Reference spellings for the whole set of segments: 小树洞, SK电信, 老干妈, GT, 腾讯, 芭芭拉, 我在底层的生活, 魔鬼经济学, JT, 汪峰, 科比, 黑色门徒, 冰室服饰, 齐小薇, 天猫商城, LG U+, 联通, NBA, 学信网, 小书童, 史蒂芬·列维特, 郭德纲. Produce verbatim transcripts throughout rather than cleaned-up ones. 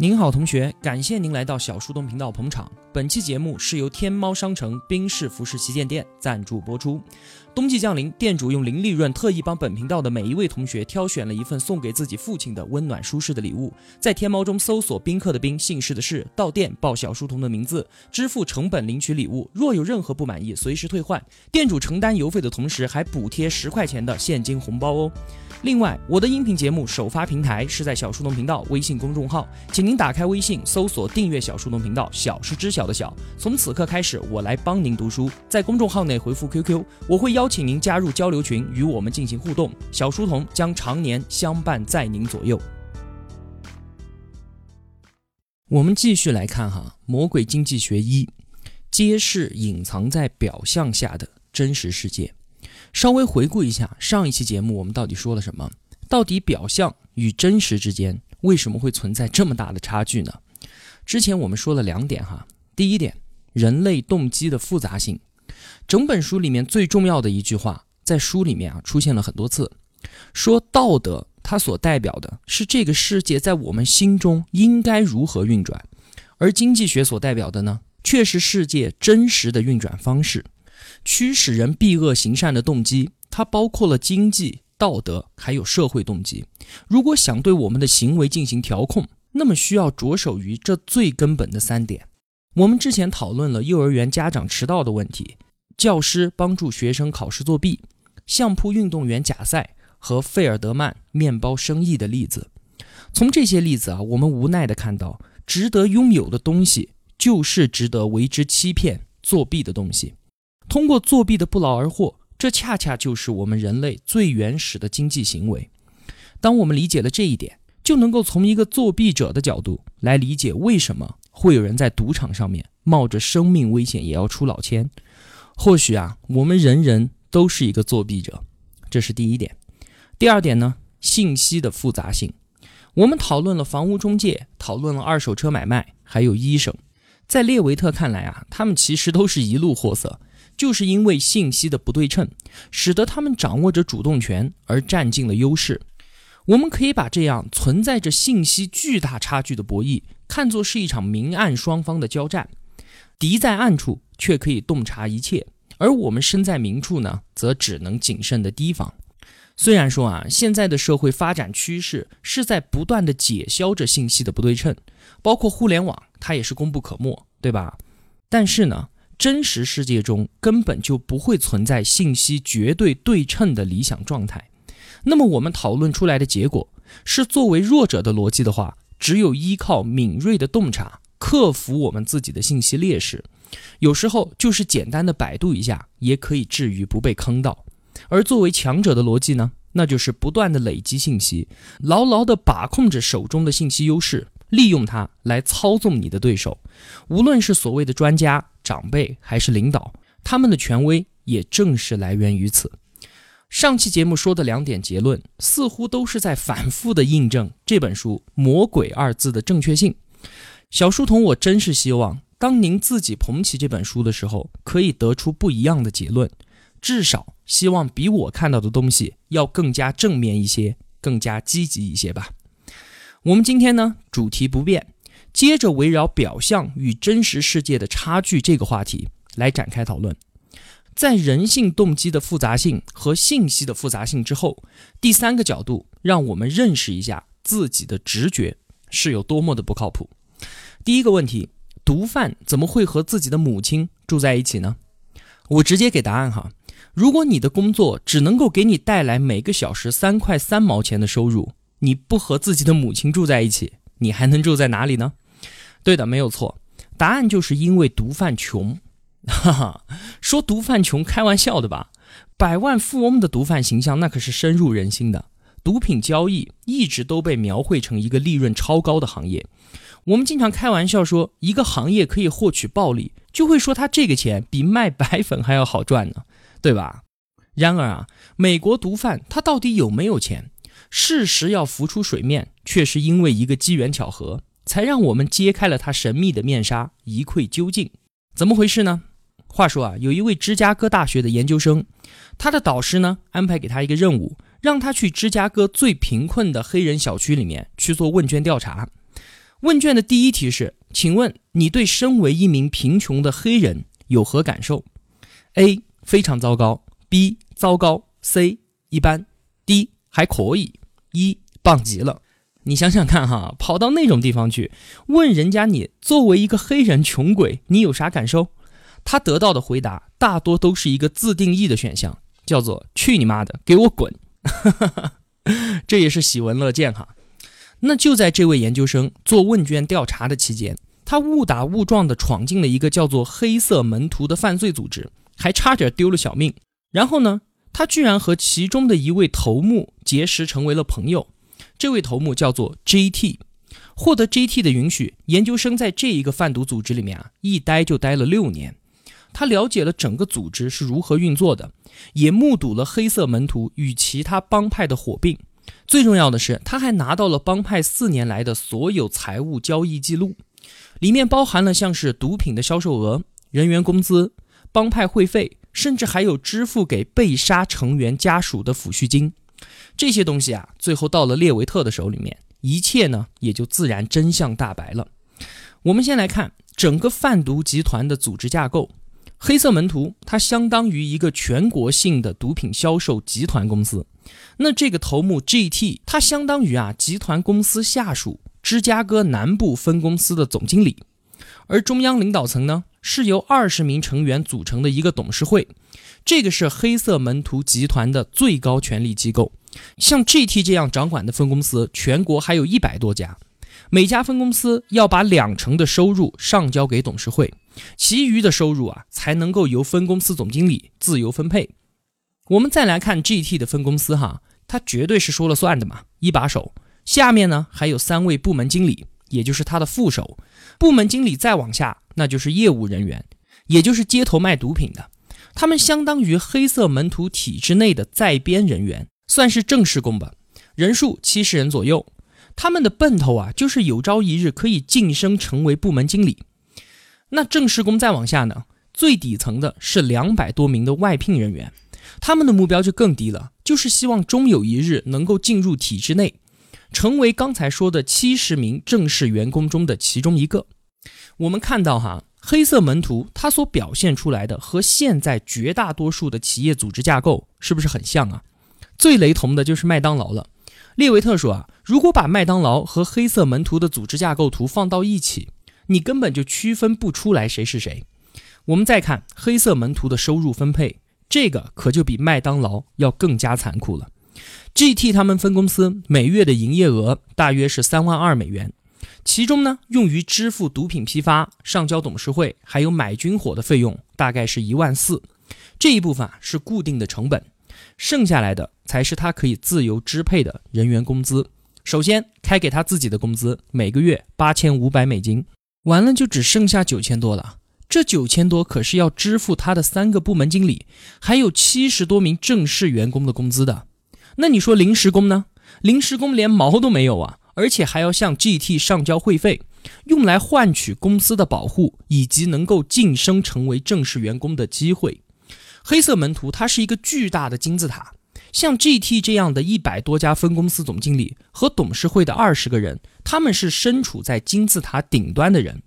您好同学，感谢您来到小树洞频道捧场。本期节目是由天猫商城冰室服饰旗舰店赞助播出。冬季降临，店主用零利润特意帮本频道的每一位同学挑选了一份送给自己父亲的温暖舒适的礼物。在天猫中搜索宾客的宾，姓氏的氏，到店报小书童的名字，支付成本领取礼物，若有任何不满意随时退换，店主承担邮费的同时还补贴十块钱的现金红包哦。另外，我的音频节目首发平台是在小书童频道微信公众号，请您打开微信搜索订阅小书童频道，小是知晓的小，从此刻开始我来帮您读书。在公众号内回复 Q Q， 我会邀请您加入交流群，与我们进行互动，小书童将常年相伴在您左右。我们继续来看哈，《魔鬼经济学一》，揭示隐藏在表象下的真实世界。稍微回顾一下上一期节目我们到底说了什么，到底表象与真实之间为什么会存在这么大的差距呢？之前我们说了两点哈，第一点，人类动机的复杂性。整本书里面最重要的一句话，在书里面啊出现了很多次，说道德它所代表的是这个世界在我们心中应该如何运转，而经济学所代表的呢，却是世界真实的运转方式。驱使人避恶行善的动机，它包括了经济、道德还有社会动机。如果想对我们的行为进行调控，那么需要着手于这最根本的三点。我们之前讨论了幼儿园家长迟到的问题，教师帮助学生考试作弊，相扑运动员贾赛和费尔德曼面包生意的例子。从这些例子啊，我们无奈地看到，值得拥有的东西就是值得为之欺骗、作弊的东西。通过作弊的不劳而获，这恰恰就是我们人类最原始的经济行为。当我们理解了这一点，就能够从一个作弊者的角度来理解为什么会有人在赌场上面冒着生命危险也要出老千。或许啊，我们人人都是一个作弊者，这是第一点。第二点呢，信息的复杂性。我们讨论了房屋中介，讨论了二手车买卖，还有医生。在列维特看来啊，他们其实都是一路货色，就是因为信息的不对称，使得他们掌握着主动权而占尽了优势。我们可以把这样存在着信息巨大差距的博弈看作是一场明暗双方的交战，敌在暗处却可以洞察一切，而我们身在明处呢，则只能谨慎的提防。虽然说啊，现在的社会发展趋势是在不断的解消着信息的不对称，包括互联网，它也是功不可没，对吧？但是呢，真实世界中根本就不会存在信息绝对对称的理想状态。那么我们讨论出来的结果是，作为弱者的逻辑的话，只有依靠敏锐的洞察，克服我们自己的信息劣势。有时候就是简单的百度一下，也可以至于不被坑到。而作为强者的逻辑呢，那就是不断的累积信息，牢牢的把控着手中的信息优势，利用它来操纵你的对手。无论是所谓的专家、长辈还是领导，他们的权威也正是来源于此。上期节目说的两点结论，似乎都是在反复的印证这本书“魔鬼”二字的正确性。小书童，我真是希望当您自己捧起这本书的时候，可以得出不一样的结论，至少希望比我看到的东西要更加正面一些，更加积极一些吧。我们今天呢，主题不变，接着围绕表象与真实世界的差距这个话题来展开讨论。在人性动机的复杂性和信息的复杂性之后，第三个角度让我们认识一下自己的直觉是有多么的不靠谱。第一个问题，毒贩怎么会和自己的母亲住在一起呢？我直接给答案哈，如果你的工作只能够给你带来每个小时三块三毛钱的收入，你不和自己的母亲住在一起，你还能住在哪里呢？对的，没有错，答案就是因为毒贩穷。哈哈，说毒贩穷开玩笑的吧，百万富翁的毒贩形象那可是深入人心的。毒品交易一直都被描绘成一个利润超高的行业，我们经常开玩笑说一个行业可以获取暴利，就会说他这个钱比卖白粉还要好赚呢，对吧？然而啊，美国毒贩他到底有没有钱，事实要浮出水面，却是因为一个机缘巧合，才让我们揭开了他神秘的面纱，一窥究竟。怎么回事呢？话说啊，有一位芝加哥大学的研究生，他的导师呢安排给他一个任务，让他去芝加哥最贫困的黑人小区里面去做问卷调查。问卷的第一题是，请问你对身为一名贫穷的黑人有何感受？ A 非常糟糕， B 糟糕， C 一般， D 还可以， E 棒极了。你想想看哈，跑到那种地方去问人家你作为一个黑人穷鬼你有啥感受，他得到的回答大多都是一个自定义的选项，叫做去你妈的，给我滚。这也是喜闻乐见哈。那就在这位研究生做问卷调查的期间，他误打误撞地闯进了一个叫做黑色门徒的犯罪组织，还差点丢了小命。然后呢，他居然和其中的一位头目结识成为了朋友，这位头目叫做 J T。 获得 J T 的允许，研究生在这一个贩毒组织里面啊，一待就待了六年。他了解了整个组织是如何运作的，也目睹了黑色门徒与其他帮派的火并。最重要的是，他还拿到了帮派四年来的所有财务交易记录，里面包含了像是毒品的销售额、人员工资、帮派会费，甚至还有支付给被杀成员家属的抚恤金。这些东西啊，最后到了列维特的手里面，一切呢也就自然真相大白了。我们先来看整个贩毒集团的组织架构。黑色门徒它相当于一个全国性的毒品销售集团公司，那这个头目 G T 它相当于啊集团公司下属芝加哥南部分公司的总经理。而中央领导层呢，是由二十名成员组成的一个董事会，这个是黑色门徒集团的最高权力机构。像 G T 这样掌管的分公司，全国还有一百多家，每家分公司要把两成的收入上交给董事会，其余的收入啊，才能够由分公司总经理自由分配。我们再来看 G T 的分公司哈，它绝对是说了算的嘛，一把手。下面呢还有三位部门经理，也就是他的副手。部门经理再往下，那就是业务人员，也就是街头卖毒品的。他们相当于黑色门徒体制内的在编人员，算是正式工吧，人数七十人左右。他们的奔头啊，就是有朝一日可以晋升成为部门经理。那正式工再往下呢，最底层的是两百多名的外聘人员，他们的目标就更低了，就是希望终有一日能够进入体制内，成为刚才说的七十名正式员工中的其中一个。我们看到哈，黑色门徒它所表现出来的和现在绝大多数的企业组织架构是不是很像啊？最雷同的就是麦当劳了。列维特说啊，如果把麦当劳和黑色门徒的组织架构图放到一起，你根本就区分不出来谁是谁。我们再看黑色门徒的收入分配，这个可就比麦当劳要更加残酷了。 G T 他们分公司每月的营业额大约是三万二美元，其中呢用于支付毒品批发、上交董事会还有买军火的费用大概是一万四，这一部分啊是固定的成本，剩下来的才是他可以自由支配的人员工资。首先开给他自己的工资每个月八千五百美金，完了就只剩下九千多了。这九千多可是要支付他的三个部门经理，还有七十多名正式员工的工资的。那你说临时工呢？临时工连毛都没有啊，而且还要向 G T 上交会费，用来换取公司的保护以及能够晋升成为正式员工的机会。黑色门徒它是一个巨大的金字塔，像 G T 这样的一百多家分公司总经理和董事会的二十个人，他们是身处在金字塔顶端的人。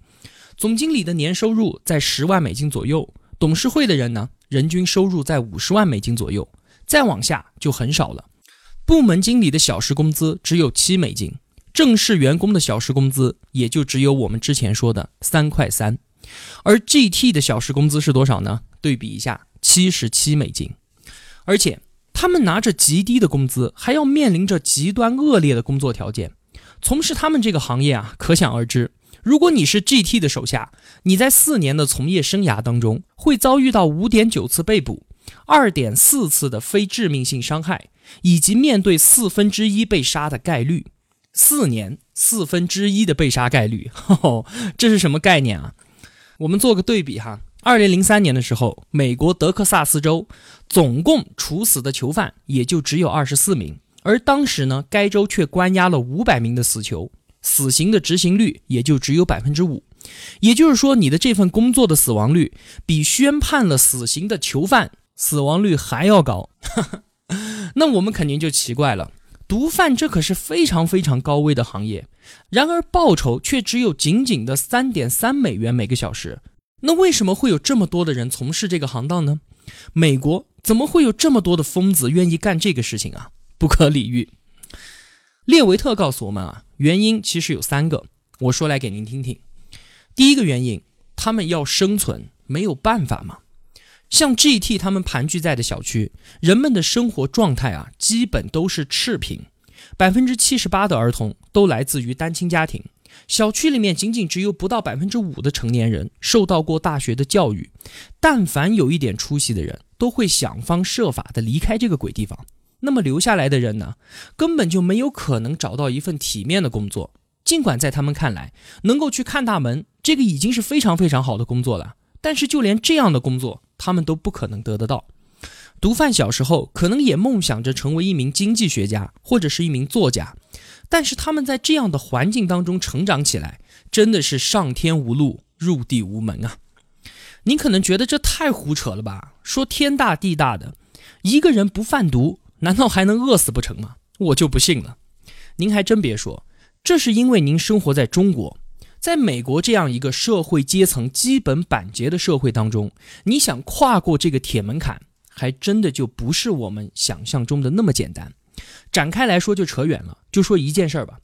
总经理的年收入在十万美金左右，董事会的人呢，人均收入在五十万美金左右，再往下就很少了。部门经理的小时工资只有七美金，正式员工的小时工资也就只有我们之前说的三块三，而 G T 的小时工资是多少呢？对比一下，七十七美金，而且。他们拿着极低的工资，还要面临着极端恶劣的工作条件。从事他们这个行业啊，可想而知，如果你是 G T 的手下，你在四年的从业生涯当中，会遭遇到 五点九次被捕、二点四次的非致命性伤害，以及面对四分之一被杀的概率。四年四分之一的被杀概率，呵呵，这是什么概念啊？我们做个对比哈。二零零三年的时候，美国德克萨斯州总共处死的囚犯也就只有二十四名，而当时呢，该州却关押了五百名的死囚，死刑的执行率也就只有 百分之五。 也就是说，你的这份工作的死亡率比宣判了死刑的囚犯死亡率还要高。那我们肯定就奇怪了，毒贩这可是非常非常高危的行业，然而报酬却只有仅仅的 三点三美元每个小时。那为什么会有这么多的人从事这个行当呢？美国怎么会有这么多的疯子愿意干这个事情啊？不可理喻。列维特告诉我们啊，原因其实有三个，我说来给您听听。第一个原因，他们要生存，没有办法嘛。像 G T 他们盘踞在的小区，人们的生活状态啊，基本都是赤贫。 百分之七十八 的儿童都来自于单亲家庭，小区里面仅仅只有不到 百分之五 的成年人受到过大学的教育，但凡有一点出息的人都会想方设法的离开这个鬼地方。那么留下来的人呢，根本就没有可能找到一份体面的工作，尽管在他们看来，能够去看大门，这个已经是非常非常好的工作了，但是就连这样的工作他们都不可能得得到。毒贩小时候可能也梦想着成为一名经济学家或者是一名作家，但是他们在这样的环境当中成长起来，真的是上天无路，入地无门啊。您可能觉得这太胡扯了吧，说天大地大的，一个人不贩毒难道还能饿死不成吗？我就不信了。您还真别说，这是因为您生活在中国，在美国这样一个社会阶层基本板结的社会当中，你想跨过这个铁门槛，还真的就不是我们想象中的那么简单。展开来说就扯远了，就说一件事儿吧。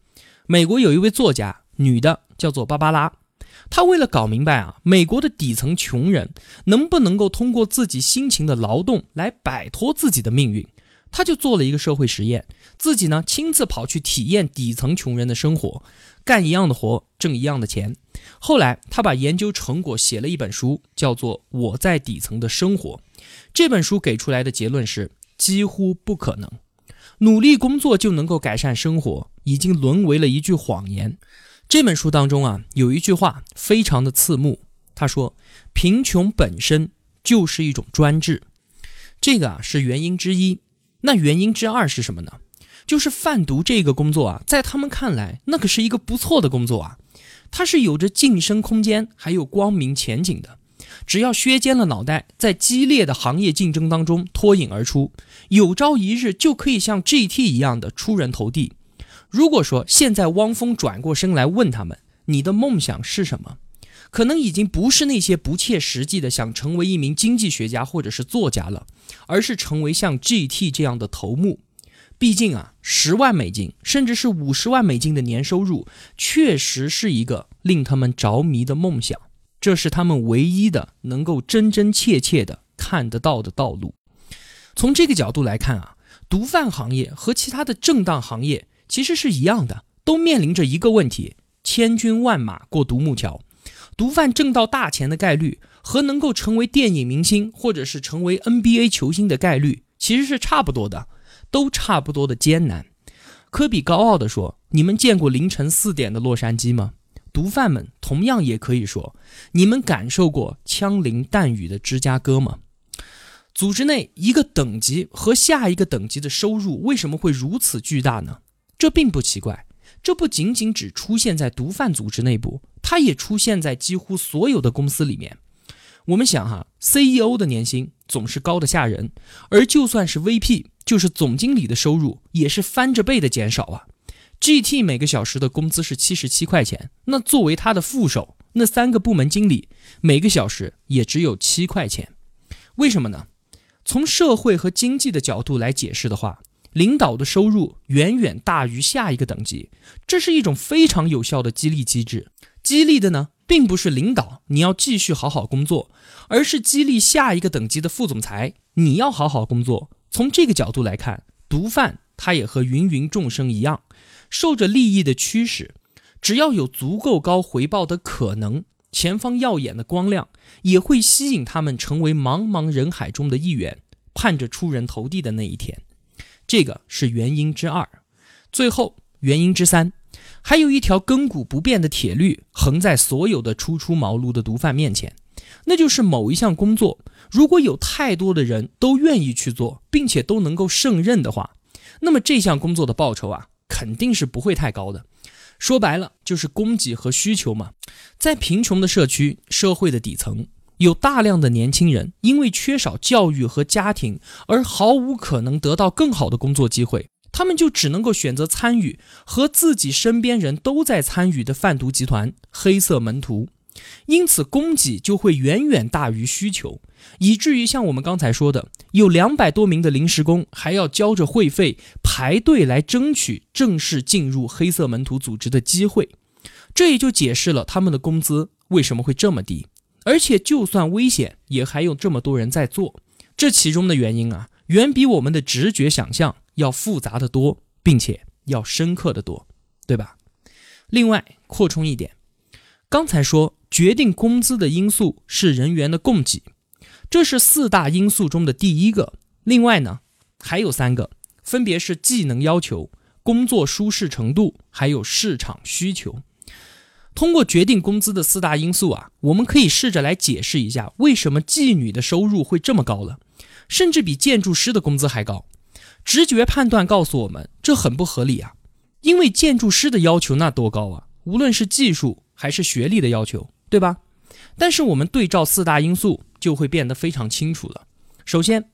美国有一位作家，女的，叫做芭芭拉，她为了搞明白啊，美国的底层穷人能不能够通过自己辛勤的劳动来摆脱自己的命运，他就做了一个社会实验，自己呢亲自跑去体验底层穷人的生活，干一样的活，挣一样的钱。后来他把研究成果写了一本书，叫做《我在底层的生活》。这本书给出来的结论是，几乎不可能，努力工作就能够改善生活，已经沦为了一句谎言。这本书当中啊，有一句话非常的刺目，他说，贫穷本身就是一种专制。这个啊是原因之一。那原因之二是什么呢？就是贩毒这个工作啊，在他们看来，那可是一个不错的工作啊，它是有着晋升空间，还有光明前景的。只要削尖了脑袋，在激烈的行业竞争当中脱颖而出，有朝一日就可以像 G T 一样的出人头地。如果说现在汪峰转过身来问他们，你的梦想是什么？可能已经不是那些不切实际的想成为一名经济学家或者是作家了，而是成为像 G T 这样的头目。毕竟啊，十万美金甚至是五十万美金的年收入，确实是一个令他们着迷的梦想，这是他们唯一的能够真真切切的看得到的道路。从这个角度来看啊，毒贩行业和其他的正当行业其实是一样的，都面临着一个问题，千军万马过独木桥。毒贩挣到大钱的概率和能够成为电影明星或者是成为 N B A 球星的概率其实是差不多的，都差不多的艰难。科比高傲地说，你们见过凌晨四点的洛杉矶吗？毒贩们同样也可以说，你们感受过枪林弹雨的芝加哥吗？组织内一个等级和下一个等级的收入为什么会如此巨大呢？这并不奇怪，这不仅仅只出现在毒贩组织内部，它也出现在几乎所有的公司里面。我们想哈 C E O 的年薪总是高得吓人，而就算是 V P 就是总经理的收入也是翻着倍的减少啊。 G T 每个小时的工资是七十七块钱，那作为他的副手，那三个部门经理每个小时也只有七块钱。为什么呢？从社会和经济的角度来解释的话，领导的收入远远大于下一个等级，这是一种非常有效的激励机制。激励的呢，并不是领导你要继续好好工作，而是激励下一个等级的副总裁你要好好工作。从这个角度来看，毒贩他也和芸芸众生一样，受着利益的驱使，只要有足够高回报的可能，前方耀眼的光亮也会吸引他们成为茫茫人海中的一员，盼着出人头地的那一天。这个是原因之二。最后原因之三，还有一条亘古不变的铁律横在所有的初出茅庐的毒贩面前，那就是某一项工作如果有太多的人都愿意去做，并且都能够胜任的话，那么这项工作的报酬啊，肯定是不会太高的。说白了就是供给和需求嘛。在贫穷的社区社会的底层，有大量的年轻人因为缺少教育和家庭而毫无可能得到更好的工作机会，他们就只能够选择参与和自己身边人都在参与的贩毒集团、黑色门徒。因此供给就会远远大于需求，以至于像我们刚才说的，有两百多名的临时工还要交着会费排队来争取正式进入黑色门徒组织的机会。这也就解释了他们的工资为什么会这么低，而且就算危险也还有这么多人在做。这其中的原因啊，远比我们的直觉想象要复杂的多，并且要深刻的多，对吧？另外扩充一点，刚才说决定工资的因素是人员的供给，这是四大因素中的第一个。另外呢，还有三个，分别是技能要求、工作舒适程度，还有市场需求。通过决定工资的四大因素啊，我们可以试着来解释一下为什么妓女的收入会这么高了，甚至比建筑师的工资还高。直觉判断告诉我们，这很不合理啊，因为建筑师的要求那多高啊，无论是技术还是学历的要求，对吧？但是我们对照四大因素就会变得非常清楚了。首先，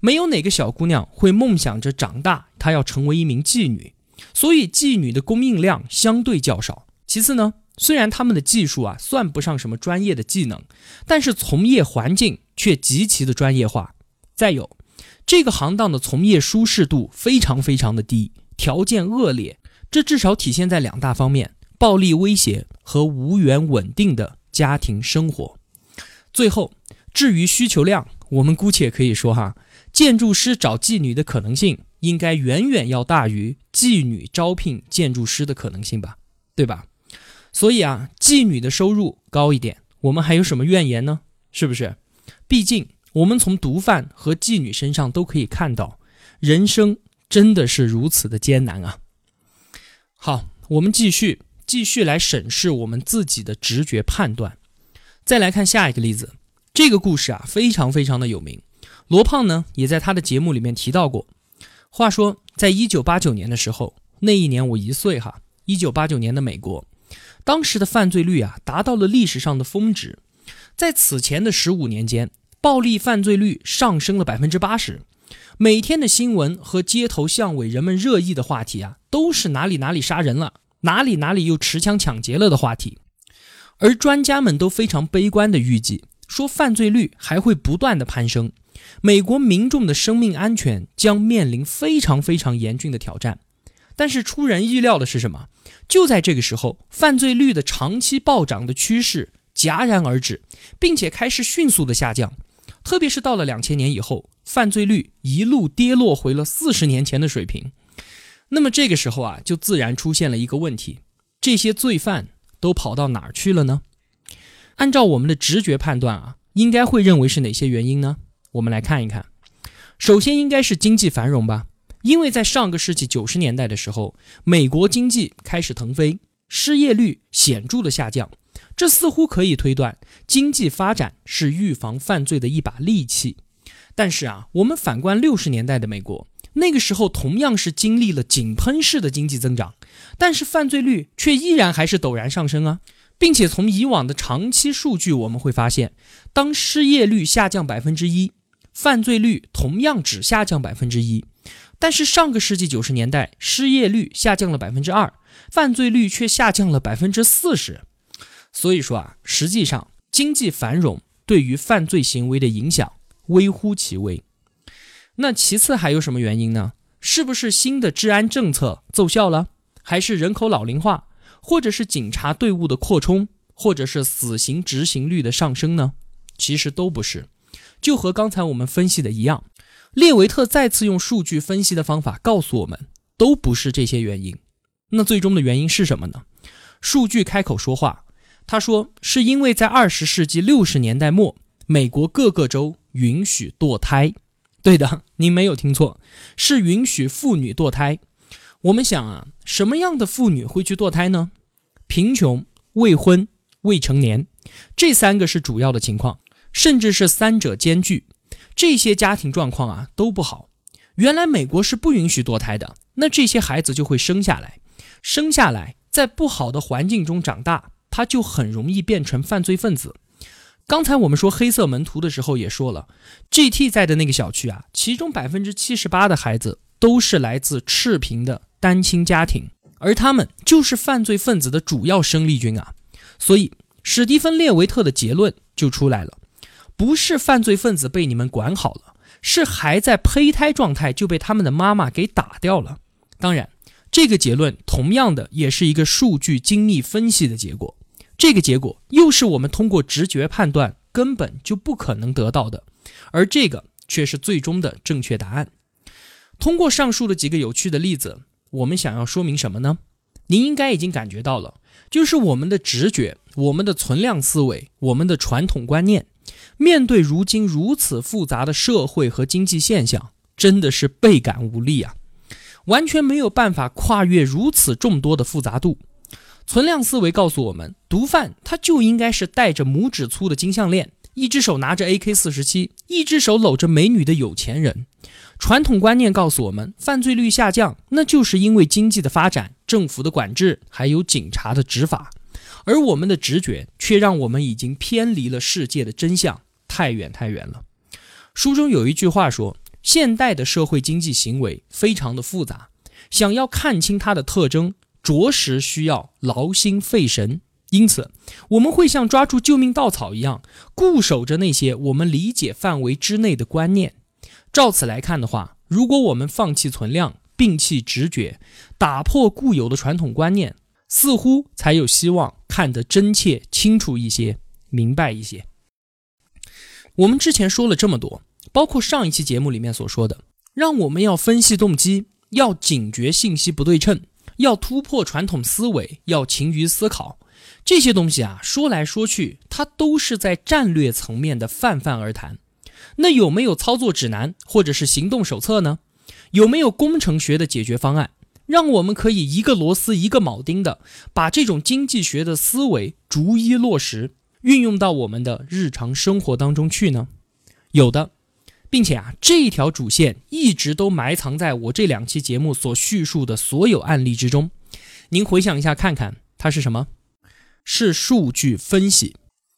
没有哪个小姑娘会梦想着长大她要成为一名妓女，所以妓女的供应量相对较少。其次呢，虽然她们的技术啊算不上什么专业的技能，但是从业环境却极其的专业化。再有，这个行当的从业舒适度非常非常的低，条件恶劣，这至少体现在两大方面，暴力威胁和无缘稳定的家庭生活。最后，至于需求量，我们姑且可以说哈，建筑师找妓女的可能性应该远远要大于妓女招聘建筑师的可能性吧，对吧？所以啊，妓女的收入高一点，我们还有什么怨言呢？是不是？毕竟我们从毒贩和妓女身上都可以看到，人生真的是如此的艰难啊。好，我们继续继续来审视我们自己的直觉判断。再来看下一个例子，这个故事啊非常非常的有名，罗胖呢也在他的节目里面提到过。话说在一九八九年的时候，那一年我一岁哈，一九八九年的美国，当时的犯罪率啊达到了历史上的峰值。在此前的十五年间，暴力犯罪率上升了 百分之八十，每天的新闻和街头巷尾人们热议的话题啊都是哪里哪里杀人了，哪里哪里又持枪抢劫了的话题。而专家们都非常悲观的预计，说犯罪率还会不断的攀升，美国民众的生命安全将面临非常非常严峻的挑战。但是出人意料的是什么？就在这个时候，犯罪率的长期暴涨的趋势戛然而止，并且开始迅速的下降。特别是到了两千年以后，犯罪率一路跌落回了四十年前的水平。那么这个时候啊，就自然出现了一个问题，这些罪犯都跑到哪儿去了呢？按照我们的直觉判断啊，应该会认为是哪些原因呢？我们来看一看。首先应该是经济繁荣吧，因为在上个世纪九十年代的时候，美国经济开始腾飞，失业率显著的下降，这似乎可以推断经济发展是预防犯罪的一把利器。但是啊，我们反观六十年代的美国，那个时候同样是经历了井喷式的经济增长，但是犯罪率却依然还是陡然上升啊。并且从以往的长期数据我们会发现，当失业率下降 百分之一， 犯罪率同样只下降 百分之一。 但是上个世纪九十年代，失业率下降了 百分之二， 犯罪率却下降了 百分之四十。 所以说啊，实际上经济繁荣对于犯罪行为的影响微乎其微。那其次还有什么原因呢？是不是新的治安政策奏效了？还是人口老龄化？或者是警察队伍的扩充？或者是死刑执行率的上升呢？其实都不是。就和刚才我们分析的一样，列维特再次用数据分析的方法告诉我们，都不是这些原因。那最终的原因是什么呢？数据开口说话，他说是因为在二十世纪六十年代末，美国各个州允许堕胎。对的，您没有听错，是允许妇女堕胎。我们想啊，什么样的妇女会去堕胎呢？贫穷、未婚、未成年，这三个是主要的情况，甚至是三者兼具。这些家庭状况啊都不好。原来美国是不允许堕胎的，那这些孩子就会生下来，生下来在不好的环境中长大，他就很容易变成犯罪分子。刚才我们说黑色门徒的时候也说了，G T 在的那个小区啊，其中 百分之七十八 的孩子都是来自赤贫的单亲家庭，而他们就是犯罪分子的主要生力军啊。所以史蒂芬·列维特的结论就出来了，不是犯罪分子被你们管好了，是还在胚胎状态就被他们的妈妈给打掉了。当然这个结论同样的也是一个数据精密分析的结果，这个结果又是我们通过直觉判断根本就不可能得到的，而这个却是最终的正确答案。通过上述的几个有趣的例子，我们想要说明什么呢？您应该已经感觉到了，就是我们的直觉，我们的存量思维，我们的传统观念，面对如今如此复杂的社会和经济现象，真的是倍感无力啊，完全没有办法跨越如此众多的复杂度。存量思维告诉我们，毒贩他就应该是戴着拇指粗的金项链，一只手拿着 A K 四十七， 一只手搂着美女的有钱人。传统观念告诉我们，犯罪率下降那就是因为经济的发展、政府的管制还有警察的执法，而我们的直觉却让我们已经偏离了世界的真相，太远太远了。书中有一句话说，现代的社会经济行为非常的复杂，想要看清它的特征着实需要劳心费神，因此我们会像抓住救命稻草一样固守着那些我们理解范围之内的观念。照此来看的话，如果我们放弃存量，摒弃直觉，打破固有的传统观念，似乎才有希望看得真切、清楚一些，明白一些。我们之前说了这么多，包括上一期节目里面所说的，让我们要分析动机，要警觉信息不对称，要突破传统思维，要勤于思考，这些东西啊，说来说去它都是在战略层面的泛泛而谈。那有没有操作指南或者是行动手册呢？有没有工程学的解决方案，让我们可以一个螺丝一个铆钉的把这种经济学的思维逐一落实，运用到我们的日常生活当中去呢？有的，并且啊，这一条主线一直都埋藏在我这两期节目所叙述的所有案例之中。您回想一下看看，它是什么？是数据分析。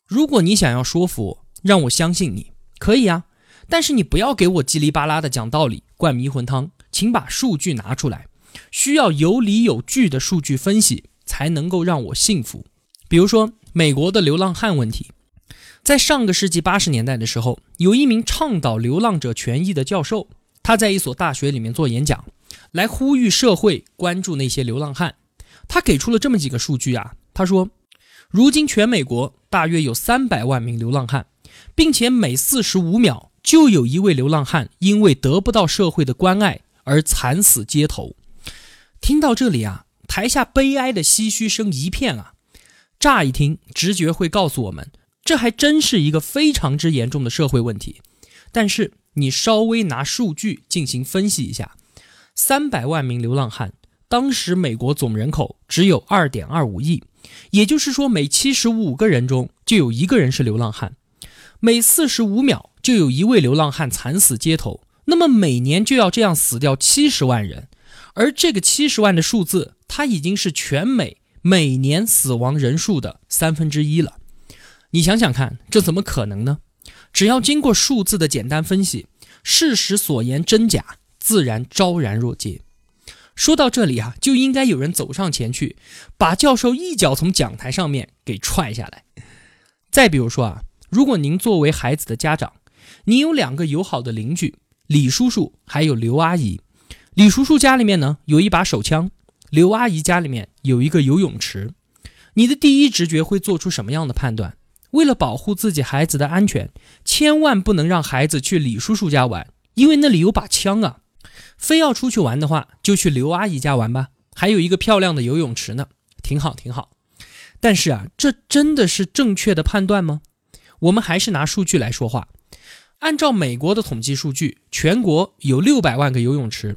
如果你想要说服我，让我相信你，可以啊，但是你不要给我叽里巴拉的讲道理、灌迷魂汤，请把数据拿出来。需要有理有据的数据分析才能够让我信服。比如说美国的流浪汉问题，在上个世纪八十年代的时候，有一名倡导流浪者权益的教授，他在一所大学里面做演讲，来呼吁社会关注那些流浪汉。他给出了这么几个数据啊，他说如今全美国大约有三百万名流浪汉，并且每四十五秒就有一位流浪汉因为得不到社会的关爱而惨死街头。听到这里啊，台下悲哀的唏嘘声一片啊。乍一听，直觉会告诉我们，这还真是一个非常之严重的社会问题。但是你稍微拿数据进行分析一下，三百万名流浪汉，当时美国总人口只有 二点二五亿，也就是说每七十五个人中就有一个人是流浪汉，每四十五秒就有一位流浪汉惨死街头，那么每年就要这样死掉七十万人。而这个七十万的数字，它已经是全美每年死亡人数的三分之一了。你想想看，这怎么可能呢？只要经过数字的简单分析，事实所言真假自然昭然若揭。说到这里啊，就应该有人走上前去，把教授一脚从讲台上面给踹下来。再比如说啊，如果您作为孩子的家长，您有两个友好的邻居，李叔叔还有刘阿姨。李叔叔家里面呢有一把手枪，刘阿姨家里面有一个游泳池。你的第一直觉会做出什么样的判断？为了保护自己孩子的安全，千万不能让孩子去李叔叔家玩，因为那里有把枪啊。非要出去玩的话，就去刘阿姨家玩吧，还有一个漂亮的游泳池呢，挺好挺好。但是啊，这真的是正确的判断吗？我们还是拿数据来说话。按照美国的统计数据，全国有六百万个游泳池，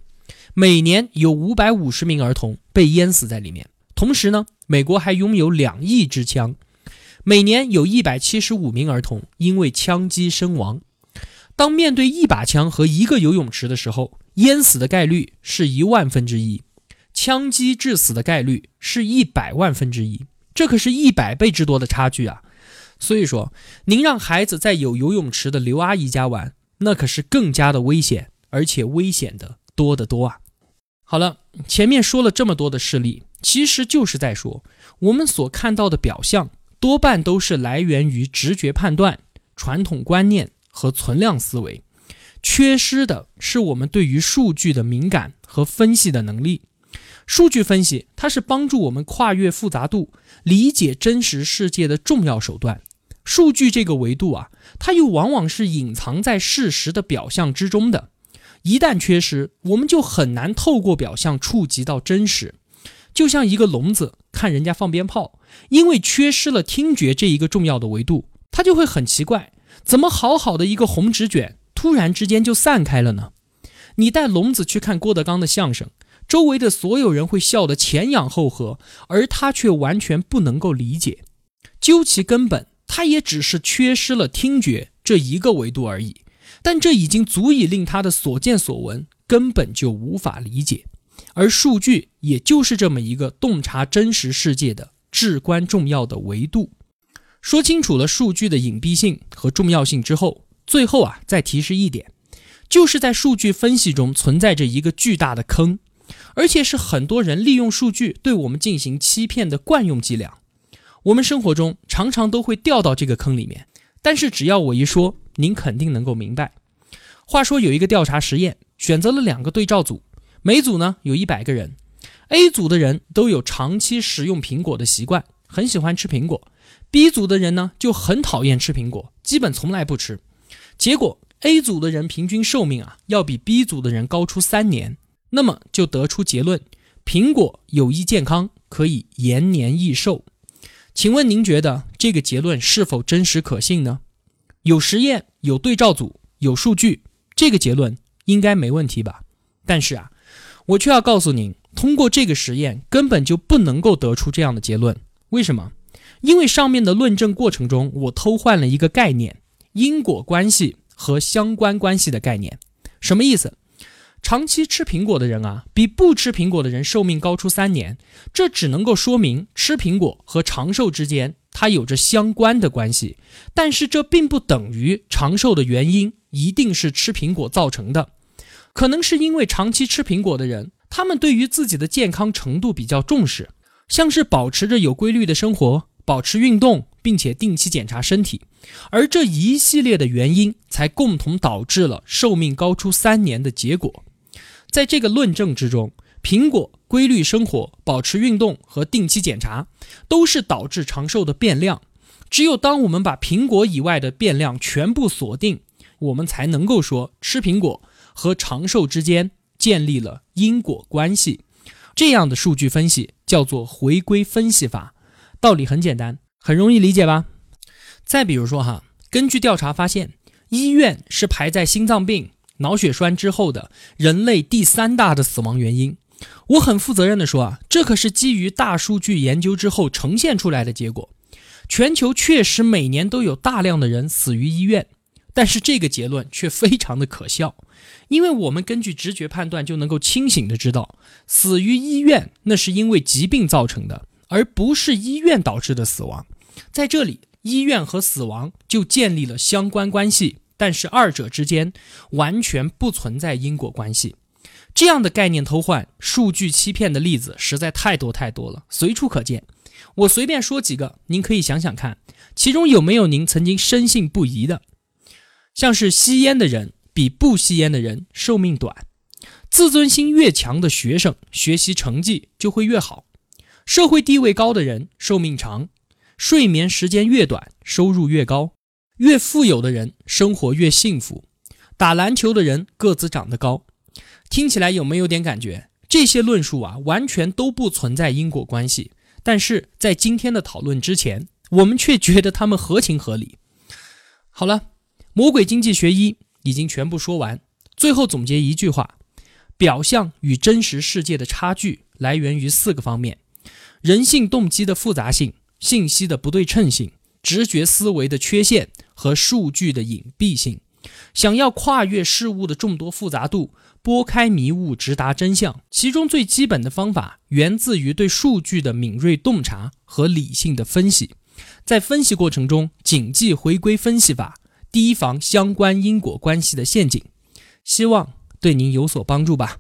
每年有五百五十名儿童被淹死在里面。同时呢，美国还拥有两亿支枪，每年有一百七十五名儿童因为枪击身亡。当面对一把枪和一个游泳池的时候，淹死的概率是一万分之一，枪击致死的概率是一百万分之一，这可是一百倍之多的差距啊！所以说，您让孩子在有游泳池的刘阿姨家玩，那可是更加的危险，而且危险的多得多啊。好了，前面说了这么多的事例，其实就是在说我们所看到的表象多半都是来源于直觉判断、传统观念和存量思维，缺失的是我们对于数据的敏感和分析的能力。数据分析它是帮助我们跨越复杂度理解真实世界的重要手段，数据这个维度啊，它又往往是隐藏在事实的表象之中的，一旦缺失，我们就很难透过表象触及到真实。就像一个聋子看人家放鞭炮，因为缺失了听觉这一个重要的维度，他就会很奇怪，怎么好好的一个红纸卷突然之间就散开了呢？你带聋子去看郭德纲的相声，周围的所有人会笑得前仰后合，而他却完全不能够理解。究其根本，他也只是缺失了听觉这一个维度而已，但这已经足以令他的所见所闻根本就无法理解。而数据也就是这么一个洞察真实世界的至关重要的维度。说清楚了数据的隐蔽性和重要性之后，最后啊，再提示一点，就是在数据分析中存在着一个巨大的坑，而且是很多人利用数据对我们进行欺骗的惯用伎俩。我们生活中常常都会掉到这个坑里面，但是只要我一说，您肯定能够明白。话说有一个调查实验，选择了两个对照组，每组呢有一百个人。 A 组的人都有长期食用苹果的习惯，很喜欢吃苹果， B 组的人呢就很讨厌吃苹果，基本从来不吃。结果 A 组的人平均寿命啊，要比 B 组的人高出三年，那么就得出结论，苹果有益健康，可以延年益寿。请问您觉得这个结论是否真实可信呢？有实验，有对照组，有数据，这个结论应该没问题吧？但是啊，我却要告诉您，通过这个实验根本就不能够得出这样的结论。为什么？因为上面的论证过程中，我偷换了一个概念，因果关系和相关关系的概念。什么意思？长期吃苹果的人啊，比不吃苹果的人寿命高出三年，这只能够说明吃苹果和长寿之间它有着相关的关系，但是这并不等于长寿的原因一定是吃苹果造成的。可能是因为长期吃苹果的人，他们对于自己的健康程度比较重视，像是保持着有规律的生活，保持运动，并且定期检查身体，而这一系列的原因才共同导致了寿命高出三年的结果。在这个论证之中，苹果、规律生活、保持运动和定期检查都是导致长寿的变量。只有当我们把苹果以外的变量全部锁定，我们才能够说吃苹果和长寿之间建立了因果关系。这样的数据分析叫做回归分析法，道理很简单，很容易理解吧？再比如说哈，根据调查发现，医院是排在心脏病、脑血栓之后的人类第三大的死亡原因。我很负责任地说啊，这可是基于大数据研究之后呈现出来的结果。全球确实每年都有大量的人死于医院，但是这个结论却非常的可笑，因为我们根据直觉判断就能够清醒地知道，死于医院那是因为疾病造成的，而不是医院导致的死亡。在这里，医院和死亡就建立了相关关系，但是二者之间完全不存在因果关系。这样的概念偷换、数据欺骗的例子实在太多太多了，随处可见。我随便说几个，您可以想想看，其中有没有您曾经深信不疑的？像是吸烟的人比不吸烟的人寿命短，自尊心越强的学生学习成绩就会越好，社会地位高的人寿命长，睡眠时间越短，收入越高，越富有的人生活越幸福，打篮球的人个子长得高。听起来有没有点感觉？这些论述啊，完全都不存在因果关系，但是在今天的讨论之前，我们却觉得它们合情合理。好了，魔鬼经济学一已经全部说完，最后总结一句话，表象与真实世界的差距来源于四个方面：人性动机的复杂性、信息的不对称性、直觉思维的缺陷和数据的隐蔽性。想要跨越事物的众多复杂度，拨开迷雾直达真相，其中最基本的方法源自于对数据的敏锐洞察和理性的分析。在分析过程中，谨记回归分析法，提防相关因果关系的陷阱。希望对您有所帮助吧。